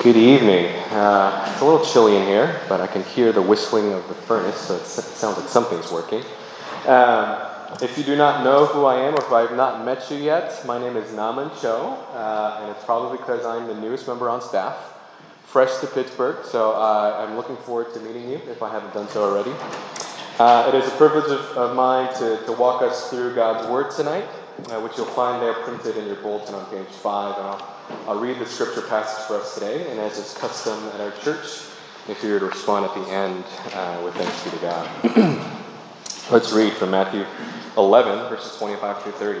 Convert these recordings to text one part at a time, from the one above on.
Good evening. It's a little chilly in here, but I can hear the whistling of the furnace, so it sounds like something's working. If you do not know who I am, or if I have not met you yet, my name is Naaman Cho, and it's probably because I'm the newest member on staff, fresh to Pittsburgh, so I'm looking forward to meeting you if I haven't done so already. It is a privilege of mine to walk us through God's Word tonight, which you'll find there printed in your bulletin on page 5, and I'll read the scripture passage for us today, and as is custom at our church, if you were to respond at the end with thanks be to God. Let's read from Matthew 11, verses 25 through 30.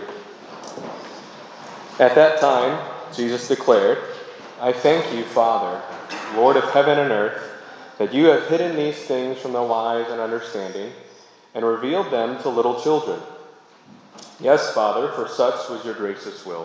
At that time, Jesus declared, "I thank you, Father, Lord of heaven and earth, that you have hidden these things from the wise and understanding and revealed them to little children. Yes, Father, for such was your gracious will.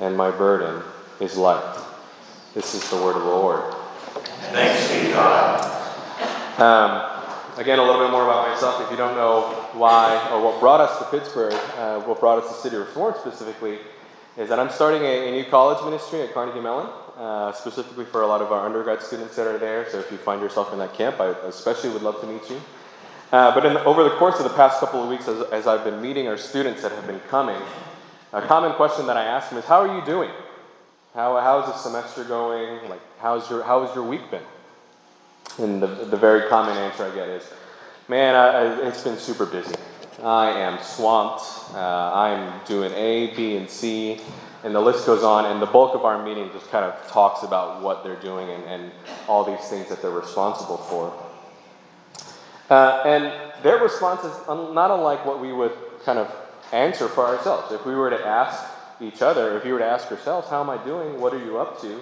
and my burden is light." This is the word of the Lord. Thanks be to God. Again, a little bit more about myself. If you don't know why or what brought us to Pittsburgh, what brought us to City Reform specifically, is that I'm starting a new college ministry at Carnegie Mellon, specifically for a lot of our undergrad students that are there. So if you find yourself in that camp, I especially would love to meet you. But over the course of the past couple of weeks, as I've been meeting our students that have been coming, a common question that I ask them is, how are you doing? How's the semester going? Like, how's your week been? And the very common answer I get is, man, it's been super busy. I am swamped. I'm doing A, B, and C, and the list goes on. And the bulk of our meeting just kind of talks about what they're doing and all these things that they're responsible for. And their response is not unlike what we would kind of answer for ourselves. If we were to ask each other, if you were to ask yourselves, how am I doing? What are you up to?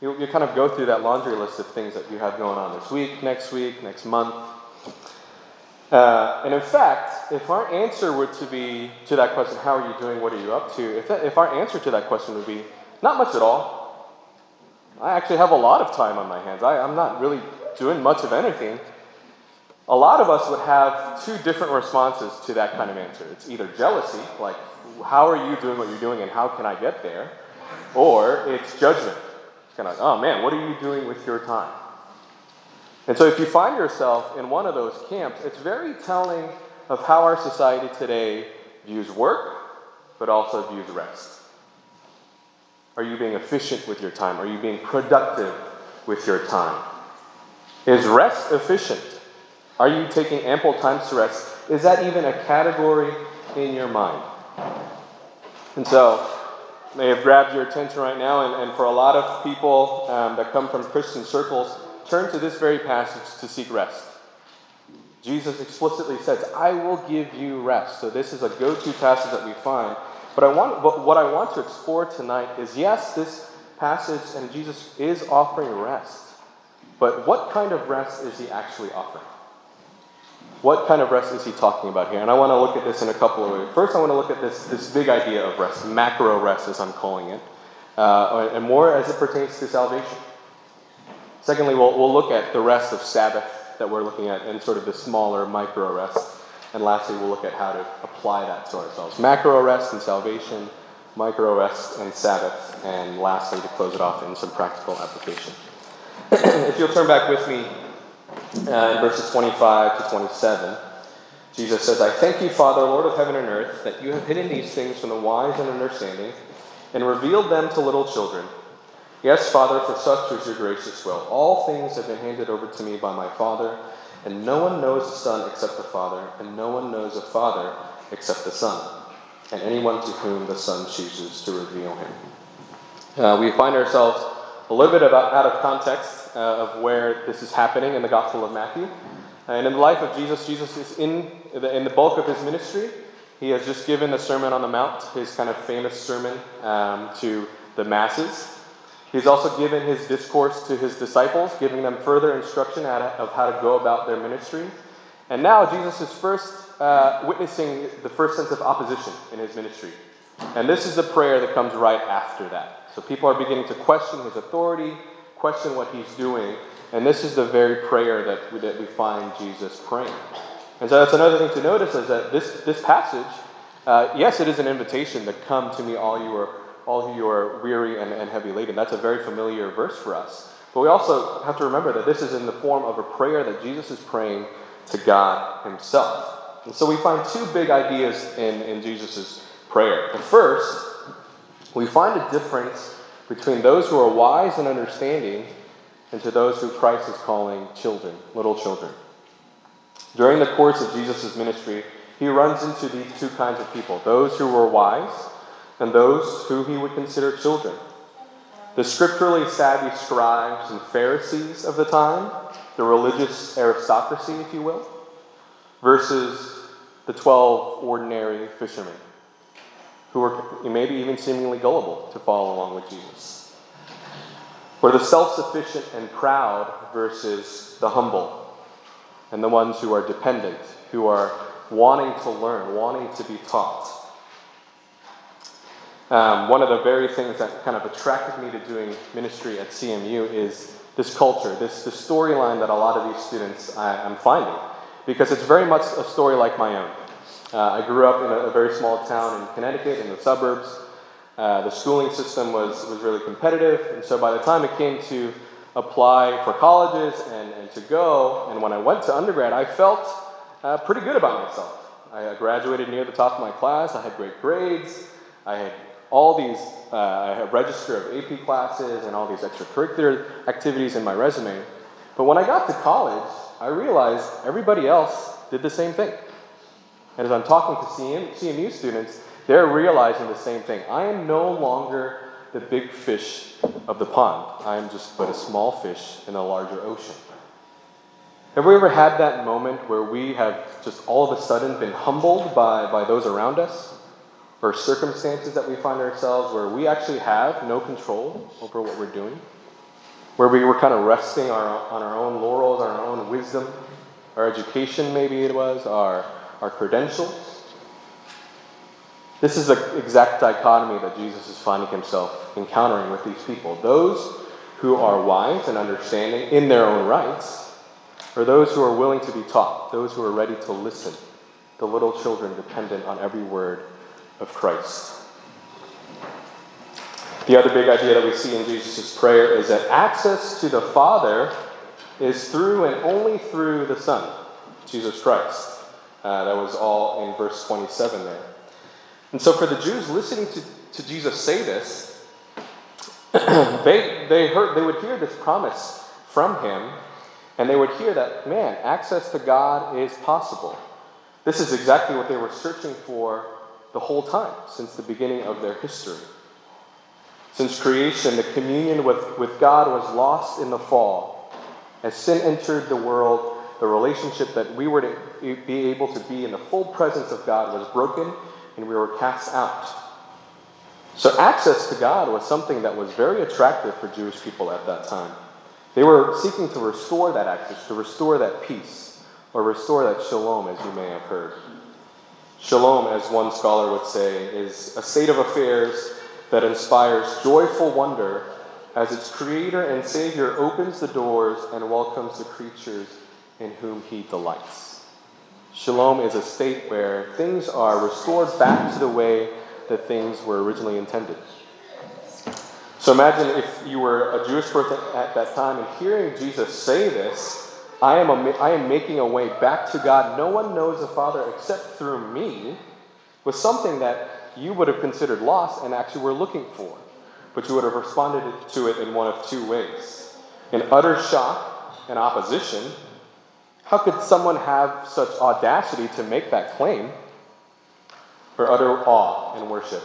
You kind of go through that laundry list of things that you have going on this week, next month. And in fact, if our answer were to be to that question, how are you doing? What are you up to? If our answer to that question would be, not much at all. I actually have a lot of time on my hands. I'm not really doing much of anything. A lot of us would have two different responses to that kind of answer. It's either jealousy, like, how are you doing what you're doing and how can I get there? Or it's judgment. It's kind of like, oh man, what are you doing with your time? And so if you find yourself in one of those camps, it's very telling of how our society today views work, but also views rest. Are you being efficient with your time? Are you being productive with your time? Is rest efficient? Are you taking ample time to rest? Is that even a category in your mind? And so, may have grabbed your attention right now, and for a lot of people that come from Christian circles, turn to this very passage to seek rest. Jesus explicitly says, "I will give you rest." So this is a go-to passage that we find. But what I want to explore tonight is, yes, this passage and Jesus is offering rest, but what kind of rest is he actually offering? What kind of rest is he talking about here? And I want to look at this in a couple of ways. First, I want to look at this big idea of rest, macro rest as I'm calling it, and more as it pertains to salvation. Secondly, we'll look at the rest of Sabbath that we're looking at and sort of the smaller micro rest. And lastly, we'll look at how to apply that to ourselves. Macro rest and salvation, micro rest and Sabbath, and lastly, to close it off in some practical application. If you'll turn back with me, in verses 25 to 27, Jesus says, "I thank you, Father, Lord of heaven and earth, that you have hidden these things from the wise and understanding and revealed them to little children. Yes, Father, for such was your gracious will. All things have been handed over to me by my Father, and no one knows the Son except the Father, and no one knows the Father except the Son, and anyone to whom the Son chooses to reveal him." We find ourselves a little bit out of context of where this is happening in the Gospel of Matthew. And in the life of Jesus, Jesus is in the bulk of his ministry. He has just given the Sermon on the Mount, his kind of famous sermon to the masses. He's also given his discourse to his disciples, giving them further instruction of how to go about their ministry. And now Jesus is first witnessing the first sense of opposition in his ministry. And this is the prayer that comes right after that. So people are beginning to question his authority, question what he's doing. And this is the very prayer that we find Jesus praying. And so that's another thing to notice, is that this passage, yes, it is an invitation to come to me, all who are weary and heavy laden. That's a very familiar verse for us. But we also have to remember that this is in the form of a prayer that Jesus is praying to God himself. And so we find two big ideas in Jesus' prayer. And first, we find a difference between those who are wise and understanding and to those who Christ is calling children, little children. During the course of Jesus' ministry, he runs into these two kinds of people, those who were wise and those who he would consider children. The scripturally savvy scribes and Pharisees of the time, the religious aristocracy, if you will, versus the 12 ordinary fishermen who were maybe even seemingly gullible to follow along with Jesus. Or the self-sufficient and proud versus the humble and the ones who are dependent, who are wanting to learn, wanting to be taught. One of the very things that kind of attracted me to doing ministry at CMU is this culture, this storyline that a lot of these students I'm finding, because it's very much a story like my own. I grew up in a very small town in Connecticut, in the suburbs. The schooling system was really competitive, and so by the time it came to apply for colleges and to go, and when I went to undergrad, I felt pretty good about myself. I graduated near the top of my class, I had great grades, I had all these, I had a register of AP classes and all these extracurricular activities in my resume. But when I got to college, I realized everybody else did the same thing. And as I'm talking to CMU students, they're realizing the same thing. I am no longer the big fish of the pond. I am just but a small fish in a larger ocean. Have we ever had that moment where we have just all of a sudden been humbled by those around us? Or circumstances that we find ourselves where we actually have no control over what we're doing, where we were kind of resting on our own laurels, on our own wisdom, our education maybe it was, our credentials. This is the exact dichotomy that Jesus is finding himself encountering with these people. Those who are wise and understanding in their own rights, or those who are willing to be taught, those who are ready to listen, the little children dependent on every word of Christ. The other big idea that we see in Jesus' prayer is that access to the Father is through and only through the Son, Jesus Christ. That was all in verse 27 there. And so for the Jews listening to Jesus say this, they would hear this promise from him, and they would hear that, man, access to God is possible. This is exactly what they were searching for the whole time, since the beginning of their history. Since creation, the communion with God was lost in the fall. As sin entered the world, the relationship that we were to be able to be in the full presence of God was broken, and we were cast out. So access to God was something that was very attractive for Jewish people at that time. They were seeking to restore that access, to restore that peace, or restore that shalom, as you may have heard. Shalom, as one scholar would say, is a state of affairs that inspires joyful wonder as its creator and savior opens the doors and welcomes the creatures in whom he delights. Shalom is a state where things are restored back to the way that things were originally intended. So imagine if you were a Jewish person at that time and hearing Jesus say this, I am making a way back to God. No one knows the Father except through me, was something that you would have considered lost and actually were looking for. But you would have responded to it in one of two ways. In utter shock and opposition. How could someone have such audacity to make that claim? Or utter awe and worship.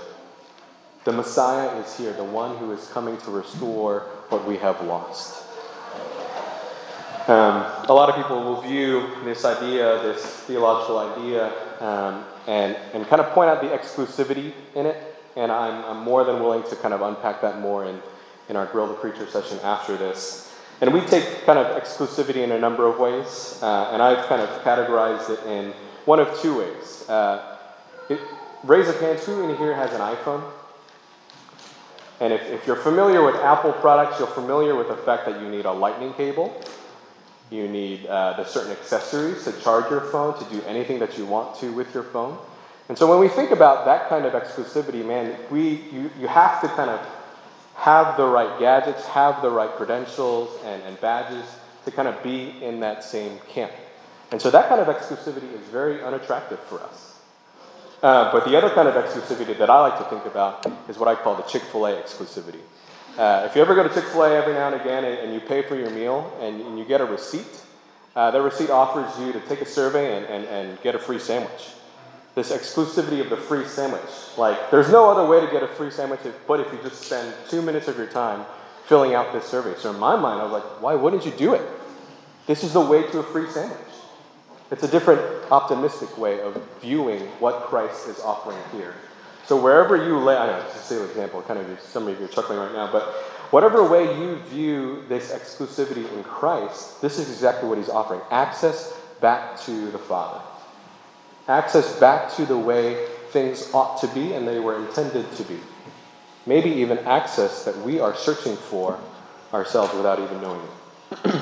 The Messiah is here, the one who is coming to restore what we have lost. A lot of people will view this idea, this theological idea, and kind of point out the exclusivity in it, and I'm more than willing to kind of unpack that more in, in our Grill the Preacher session after this. And we take kind of exclusivity in a number of ways, and I've kind of categorized it in one of two ways. Raise a hand, who in here has an iPhone? And if you're familiar with Apple products, you're familiar with the fact that you need a lightning cable. You need the certain accessories to charge your phone, to do anything that you want to with your phone. And so when we think about that kind of exclusivity, man, you have to kind of have the right gadgets, have the right credentials and badges to kind of be in that same camp. And so that kind of exclusivity is very unattractive for us. But the other kind of exclusivity that I like to think about is what I call the Chick-fil-A exclusivity. If you ever go to Chick-fil-A every now and again and you pay for your meal and you get a receipt, that receipt offers you to take a survey and get a free sandwich. This exclusivity of the free sandwich. Like, there's no other way to get a free sandwich but if you just spend 2 minutes of your time filling out this survey. So in my mind, I was like, why wouldn't you do it? This is the way to a free sandwich. It's a different optimistic way of viewing what Christ is offering here. So wherever you lay, I know, it's just an example, kind of some of you are chuckling right now, but whatever way you view this exclusivity in Christ, this is exactly what he's offering. Access back to the Father. Access back to the way things ought to be and they were intended to be. Maybe even access that we are searching for ourselves without even knowing it.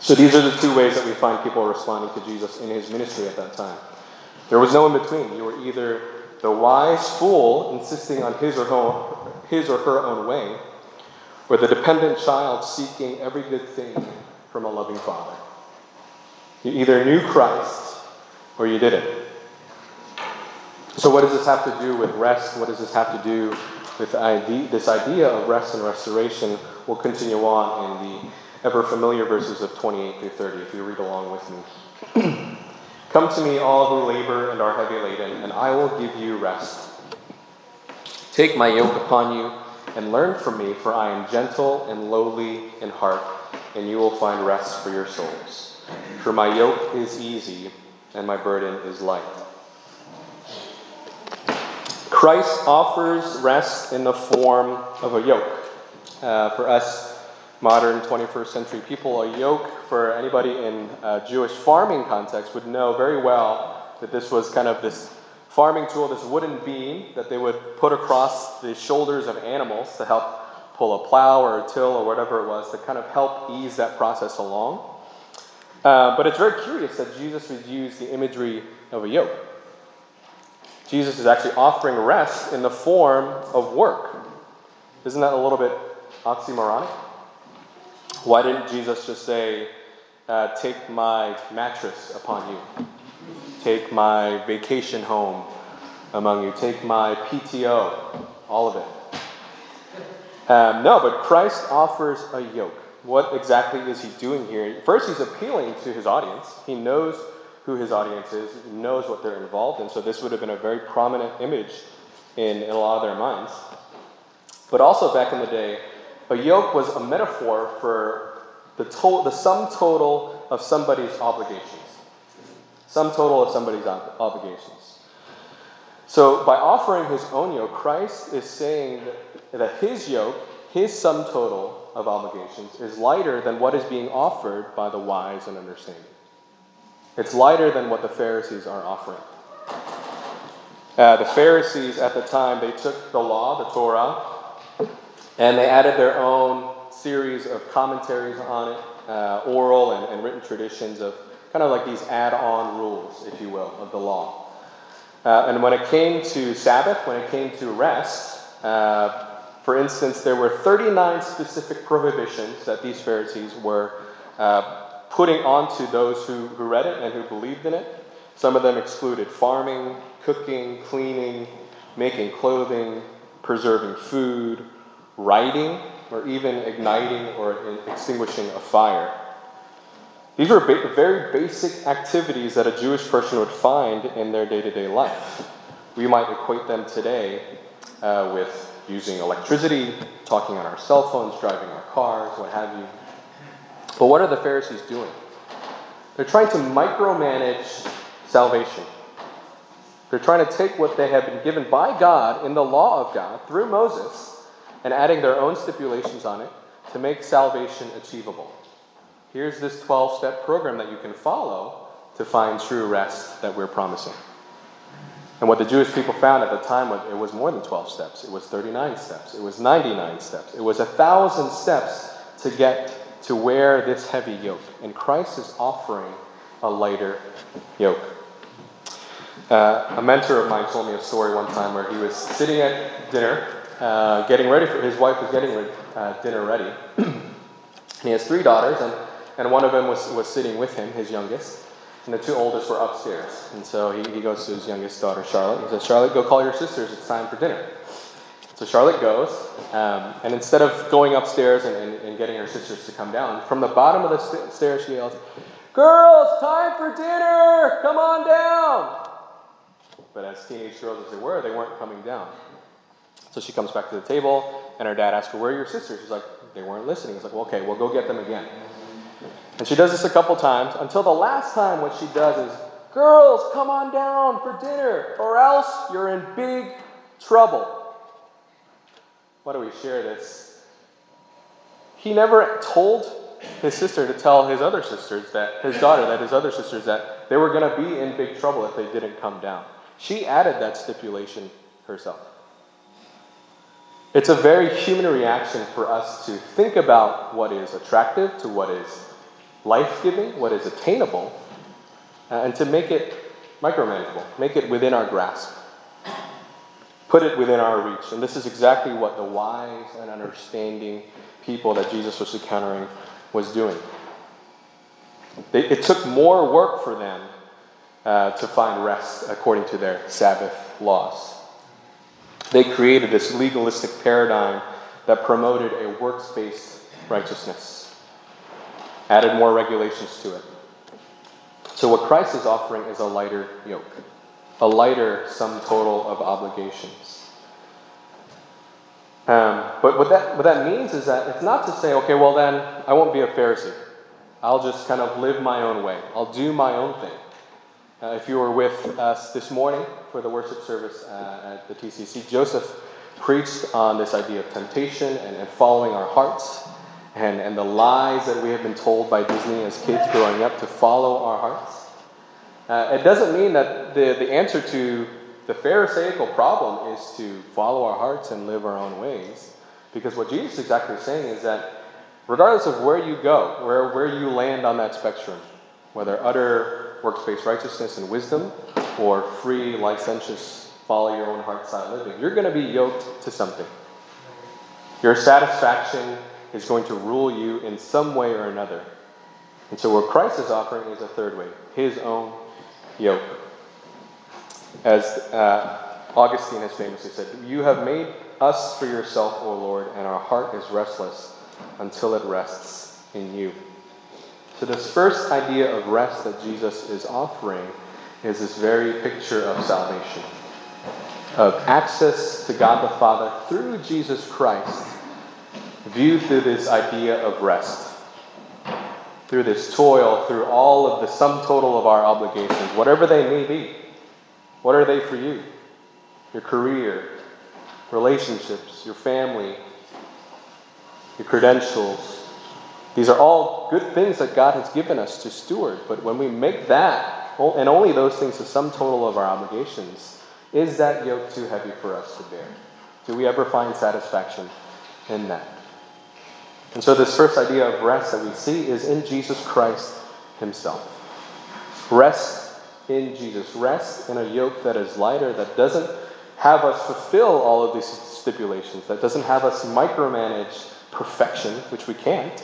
So these are the two ways that we find people responding to Jesus in his ministry at that time. There was no in between. You were either the wise fool insisting on his or her own way, or the dependent child seeking every good thing from a loving Father. You either knew Christ or you didn't. So what does this have to do with rest? What does this have to do with this idea of rest and restoration? We'll continue on in the ever-familiar verses of 28 through 30, if you read along with me. Come to me, all who labor and are heavy laden, and I will give you rest. Take my yoke upon you and learn from me, for I am gentle and lowly in heart, and you will find rest for your souls. For my yoke is easy and my burden is light. Christ offers rest in the form of a yoke. For us, modern 21st century people, a yoke, for anybody in Jewish farming context, would know very well that this was kind of this farming tool, this wooden beam that they would put across the shoulders of animals to help pull a plow or a till or whatever it was to kind of help ease that process along. But it's very curious that Jesus would use the imagery of a yoke. Jesus is actually offering rest in the form of work. Isn't that a little bit oxymoronic? Why didn't Jesus just say, take my mattress upon you, take my vacation home among you, take my PTO, all of it? No, but Christ offers a yoke. What exactly is he doing here? First, he's appealing to his audience. He knows who his audience is. He knows what they're involved in. So this would have been a very prominent image in a lot of their minds. But also back in the day, a yoke was a metaphor for the sum total of somebody's obligations. Sum total of somebody's obligations. So by offering his own yoke, Christ is saying that his yoke, his sum total of obligations, is lighter than what is being offered by the wise and understanding. It's lighter than what the Pharisees are offering. The Pharisees at the time, they took the law, the Torah, and they added their own series of commentaries on it, oral and written traditions of kind of like these add-on rules, if you will, of the law. And when it came to Sabbath, when it came to rest, for instance, there were 39 specific prohibitions that these Pharisees were putting onto those who read it and who believed in it. Some of them excluded farming, cooking, cleaning, making clothing, preserving food, writing, or even igniting or extinguishing a fire. These were very basic activities that a Jewish person would find in their day-to-day life. We might equate them today with using electricity, talking on our cell phones, driving our cars, what have you. But what are the Pharisees doing? They're trying to micromanage salvation. They're trying to take what they have been given by God in the law of God through Moses and adding their own stipulations on it to make salvation achievable. Here's this 12-step program that you can follow to find true rest that we're promising. And what the Jewish people found at the time, it was more than 12 steps. It was 39 steps. It was 99 steps. It was 1,000 steps to get to wear this heavy yoke. And Christ is offering a lighter yoke. A mentor of mine told me a story one time where he was sitting at dinner, getting ready for, his wife was getting dinner ready. And he has three daughters, and one of them was sitting with him, his youngest. And the two oldest were upstairs. And so he goes to his youngest daughter, Charlotte. He says, "Charlotte, go call your sisters. It's time for dinner." So Charlotte goes. And instead of going upstairs and getting her sisters to come down, from the bottom of the stairs she yells, "Girls, time for dinner. Come on down." But as teenage girls as they were, they weren't coming down. So she comes back to the table. And her dad asks her, "Where are your sisters?" She's like, "They weren't listening." He's like, "Well, okay, we'll go get them again." And she does this a couple times, until the last time what she does is, "Girls, come on down for dinner, or else you're in big trouble." Why do we share this? He never told his sister to tell his other sisters that, his daughter, that his other sisters, that they were going to be in big trouble if they didn't come down. She added that stipulation herself. It's a very human reaction for us to think about what is attractive, to what is life-giving, what is attainable, and to make it micromanageable, make it within our grasp, put it within our reach. And this is exactly what the wise and understanding people that Jesus was encountering was doing. It took more work for them to find rest according to their Sabbath laws. They created this legalistic paradigm that promoted a works-based righteousness, added more regulations to it. So what Christ is offering is a lighter yoke, a lighter sum total of obligations. But what that means is that it's not to say, okay, well then, I won't be a Pharisee. I'll just kind of live my own way. I'll do my own thing. If you were with us this morning for the worship service at the TCC, Joseph preached on this idea of temptation and following our hearts. And the lies that we have been told by Disney as kids growing up to follow our hearts. It doesn't mean that the answer to the Pharisaical problem is to follow our hearts and live our own ways. Because what Jesus is exactly saying is that regardless of where you go, where you land on that spectrum, whether utter works-based righteousness and wisdom or free, licentious, follow your own heart style living, you're going to be yoked to something. Your satisfaction is going to rule you in some way or another. And so what Christ is offering is a third way, his own yoke. As Augustine has famously said, "You have made us for yourself, O Lord, and our heart is restless until it rests in you." So this first idea of rest that Jesus is offering is this very picture of salvation, of access to God the Father through Jesus Christ, viewed through this idea of rest, through this toil, through all of the sum total of our obligations, whatever they may be. What are they for you? Your career, relationships, your family, your credentials. These are all good things that God has given us to steward, but when we make that, and only those things, the sum total of our obligations, is that yoke too heavy for us to bear? Do we ever find satisfaction in that? And so this first idea of rest that we see is in Jesus Christ himself. Rest in Jesus. Rest in a yoke that is lighter, that doesn't have us fulfill all of these stipulations, that doesn't have us micromanage perfection, which we can't,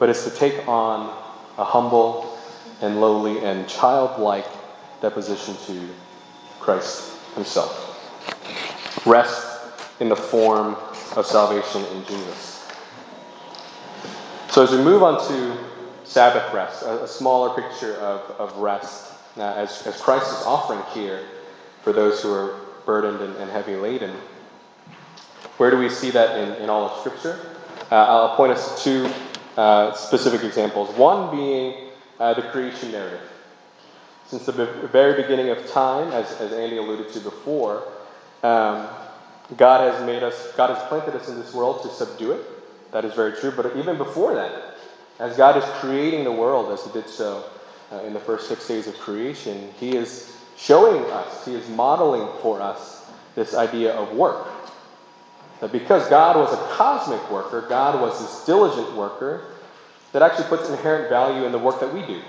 but it's to take on a humble and lowly and childlike deposition to Christ himself. Rest in the form of salvation in Jesus. So as we move on to Sabbath rest, a smaller picture of rest, as Christ is offering here for those who are burdened and heavy laden, where do we see that in all of Scripture? I'll point us to two specific examples. One being the creation narrative. Since the very beginning of time, as Andy alluded to before, God has planted us in this world to subdue it. That is very true. But even before that, as God is creating the world, as He did so in the first 6 days of creation, He is showing us, He is modeling for us this idea of work. That because God was a cosmic worker, God was this diligent worker, that actually puts inherent value in the work that we do.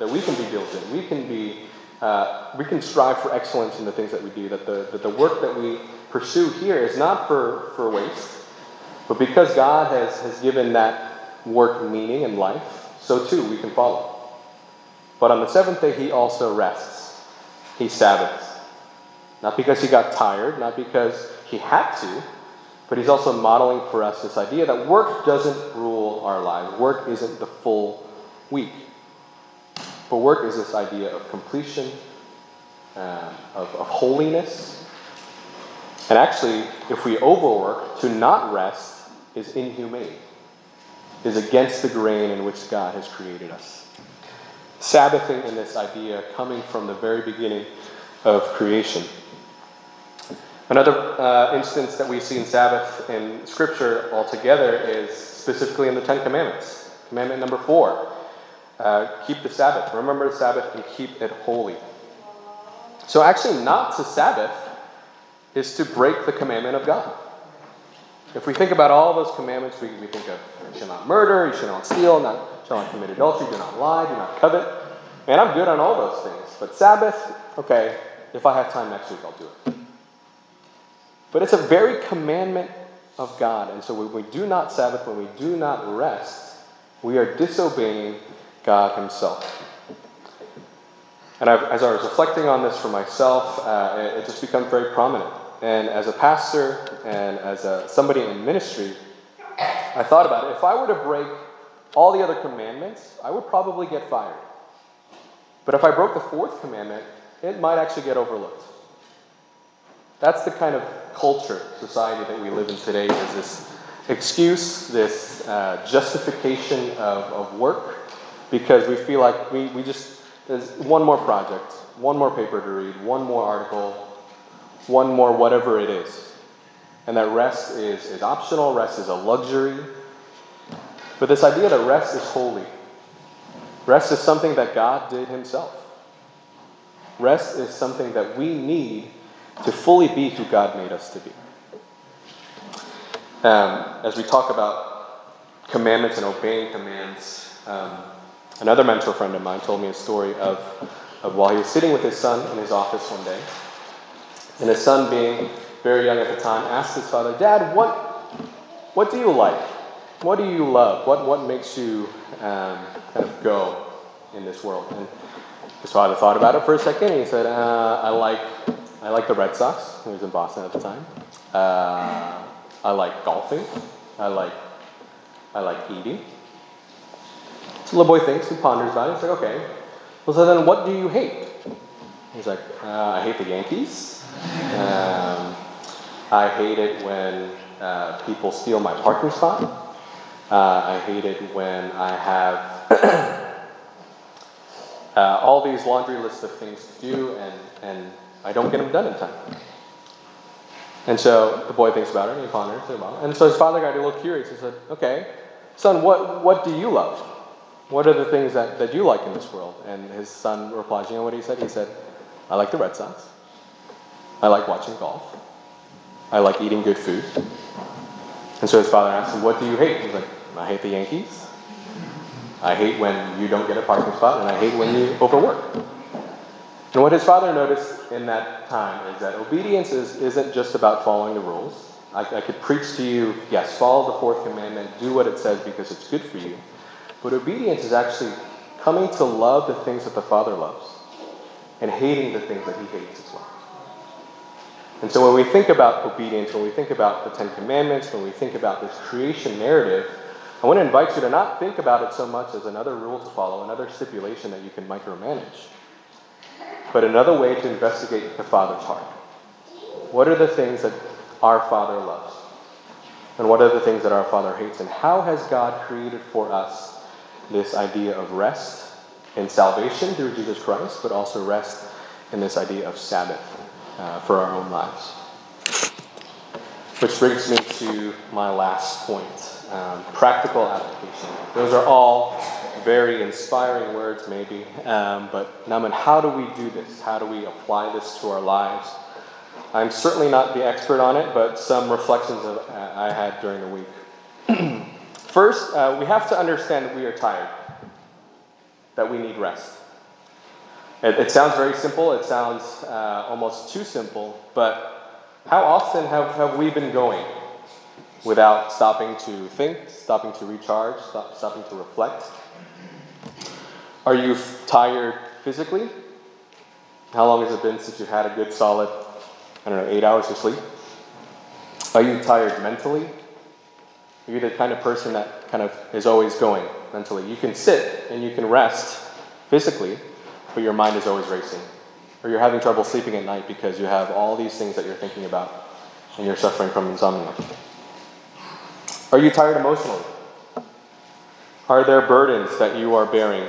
That we can be diligent, we can strive for excellence in the things that we do, that the work that we pursue here is not for waste, but because God has given that work meaning and life, so too we can follow. But on the seventh day, He also rests. He Sabbaths. Not because He got tired, not because He had to, but He's also modeling for us this idea that work doesn't rule our lives. Work isn't the full week. But work is this idea of completion, of holiness. And actually, if we overwork, to not rest is inhumane, is against the grain in which God has created us. Sabbathing in this idea coming from the very beginning of creation. Another instance that we see in Sabbath in Scripture altogether is specifically in the Ten Commandments. Commandment number 4. Keep the Sabbath. Remember the Sabbath and keep it holy. So actually not to Sabbath is to break the commandment of God. If we think about all those commandments, we think of you shall not murder, you shall not steal, you shall not commit adultery, do not lie, do not covet. Man, I'm good on all those things. But Sabbath, okay, if I have time next week, I'll do it. But it's a very commandment of God. And so when we do not Sabbath, when we do not rest, we are disobeying God Himself. And as I was reflecting on this for myself, it just becomes very prominent. And as a pastor and as somebody in ministry, I thought about it. If I were to break all the other commandments, I would probably get fired. But if I broke the fourth commandment, it might actually get overlooked. That's the kind of culture, society that we live in today, is this excuse, this justification of work, because we feel like we just, there's one more project, one more paper to read, one more article, one more whatever it is. And that rest is optional, rest is a luxury. But this idea that rest is holy. Rest is something that God did Himself. Rest is something that we need to fully be who God made us to be. As we talk about commandments and obeying commands, another mentor friend of mine told me a story of while he was sitting with his son in his office one day, and his son, being very young at the time, asked his father, "Dad, what do you like? What do you love? What makes you kind of go in this world?" And his father thought about it for a second, and he said, "I like the Red Sox." He was in Boston at the time. "I like golfing. I like eating." So the little boy thinks, he ponders about it. He's like, "Okay, well, so then what do you hate?" He's like, "I hate the Yankees. I hate it when people steal my parking spot. I hate it when I have all these laundry lists of things to do and I don't get them done in time." And so the boy thinks about it, and he ponders about it. And so his father got a little curious. He said, "Okay, son, what do you love? What are the things that you like in this world?" And his son replies, you know what he said? He said, "I like the Red Sox. I like watching golf. I like eating good food." And so his father asked him, "What do you hate?" He's like, "I hate the Yankees. I hate when you don't get a parking spot, and I hate when you overwork." And what his father noticed in that time is that obedience isn't just about following the rules. I could preach to you, yes, follow the fourth commandment, do what it says because it's good for you. But obedience is actually coming to love the things that the Father loves and hating the things that He hates as well. And so when we think about obedience, when we think about the Ten Commandments, when we think about this creation narrative, I want to invite you to not think about it so much as another rule to follow, another stipulation that you can micromanage, but another way to investigate the Father's heart. What are the things that our Father loves? And what are the things that our Father hates? And how has God created for us this idea of rest and salvation through Jesus Christ, but also rest in this idea of Sabbath for our own lives? Which brings me to my last point, practical application. Those are all very inspiring words, maybe, but Naaman, how do we do this? How do we apply this to our lives? I'm certainly not the expert on it, but some reflections I had during the week. First, we have to understand that we are tired, that we need rest. It sounds very simple. It sounds almost too simple, but how often have we been going without stopping to think, stopping to recharge, stopping to reflect? Are you tired physically? How long has it been since you've had a good solid, 8 hours of sleep? Are you tired mentally? You're the kind of person that kind of is always going mentally. You can sit and you can rest physically, but your mind is always racing. Or you're having trouble sleeping at night because you have all these things that you're thinking about and you're suffering from insomnia. Are you tired emotionally? Are there burdens that you are bearing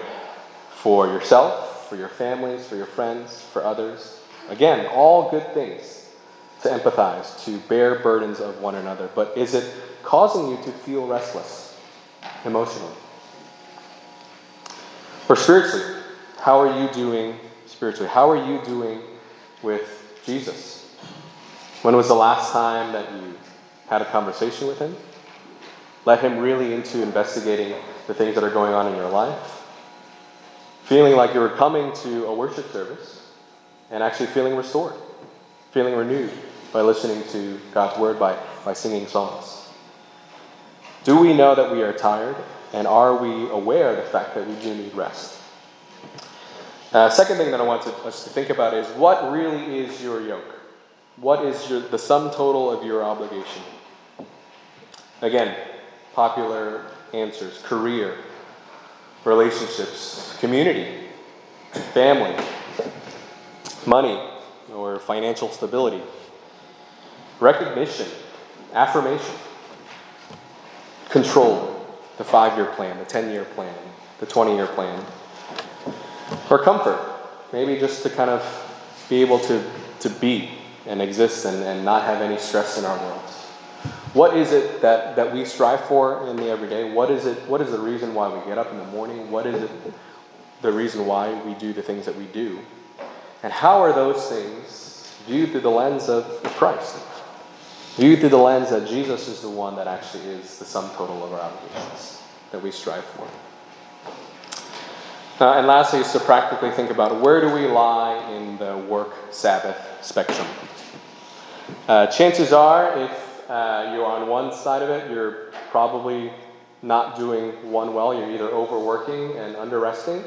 for yourself, for your families, for your friends, for others? Again, all good things to empathize, to bear burdens of one another. But is it causing you to feel restless emotionally? Or spiritually, how are you doing spiritually? How are you doing with Jesus? When was the last time that you had a conversation with him? Let him really into investigating the things that are going on in your life. Feeling like you were coming to a worship service and actually feeling restored, feeling renewed by listening to God's word, by singing songs. Do we know that we are tired, and are we aware of the fact that we do need rest? Second thing that I want us to think about is, what really is your yoke? What is the sum total of your obligation? Again, popular answers: career, relationships, community, family, money or financial stability, recognition, affirmation, control, the 5-year plan, the 10-year plan, the 20-year plan. Or comfort, maybe just to kind of be able to be and exist and not have any stress in our world. What is it that we strive for in the everyday? What is the reason why we get up in the morning? What is it the reason why we do the things that we do? And how are those things viewed through the lens of Christ? Viewed through the lens that Jesus is the one that actually is the sum total of our obligations that we strive for. And lastly is to practically think about, where do we lie in the work Sabbath spectrum? Chances are, if you're on one side of it, you're probably not doing one well. You're either overworking and underresting,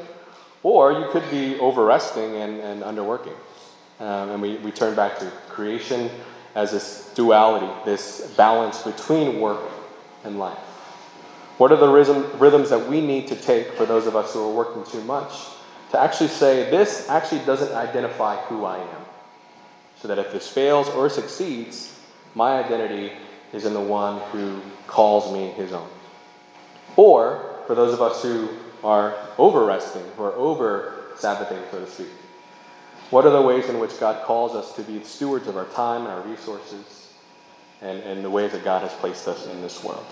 or you could be overresting and underworking. And we turn back to creation as this duality, this balance between work and life. What are the rhythms that we need to take for those of us who are working too much to actually say, this actually doesn't identify who I am? So that if this fails or succeeds, my identity is in the one who calls me his own. Or for those of us who are over-resting, who are over-Sabbathing, so to speak, what are the ways in which God calls us to be stewards of our time and our resources and the ways that God has placed us in this world?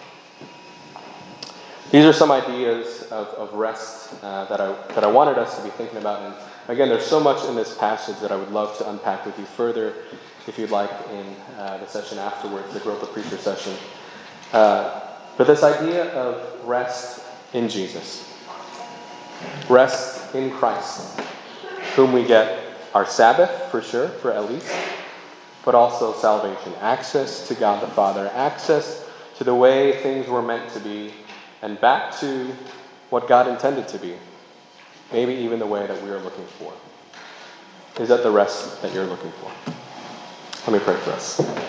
These are some ideas of rest that I wanted us to be thinking about. And again, there's so much in this passage that I would love to unpack with you further, if you'd like, in the session afterwards, the Growth of Preacher session. But this idea of rest in Jesus, rest in Christ, whom we get our Sabbath, for sure, for at least, but also salvation, access to God the Father, access to the way things were meant to be, and back to what God intended to be, maybe even the way that we are looking for. Is that the rest that you're looking for? Let me pray for us.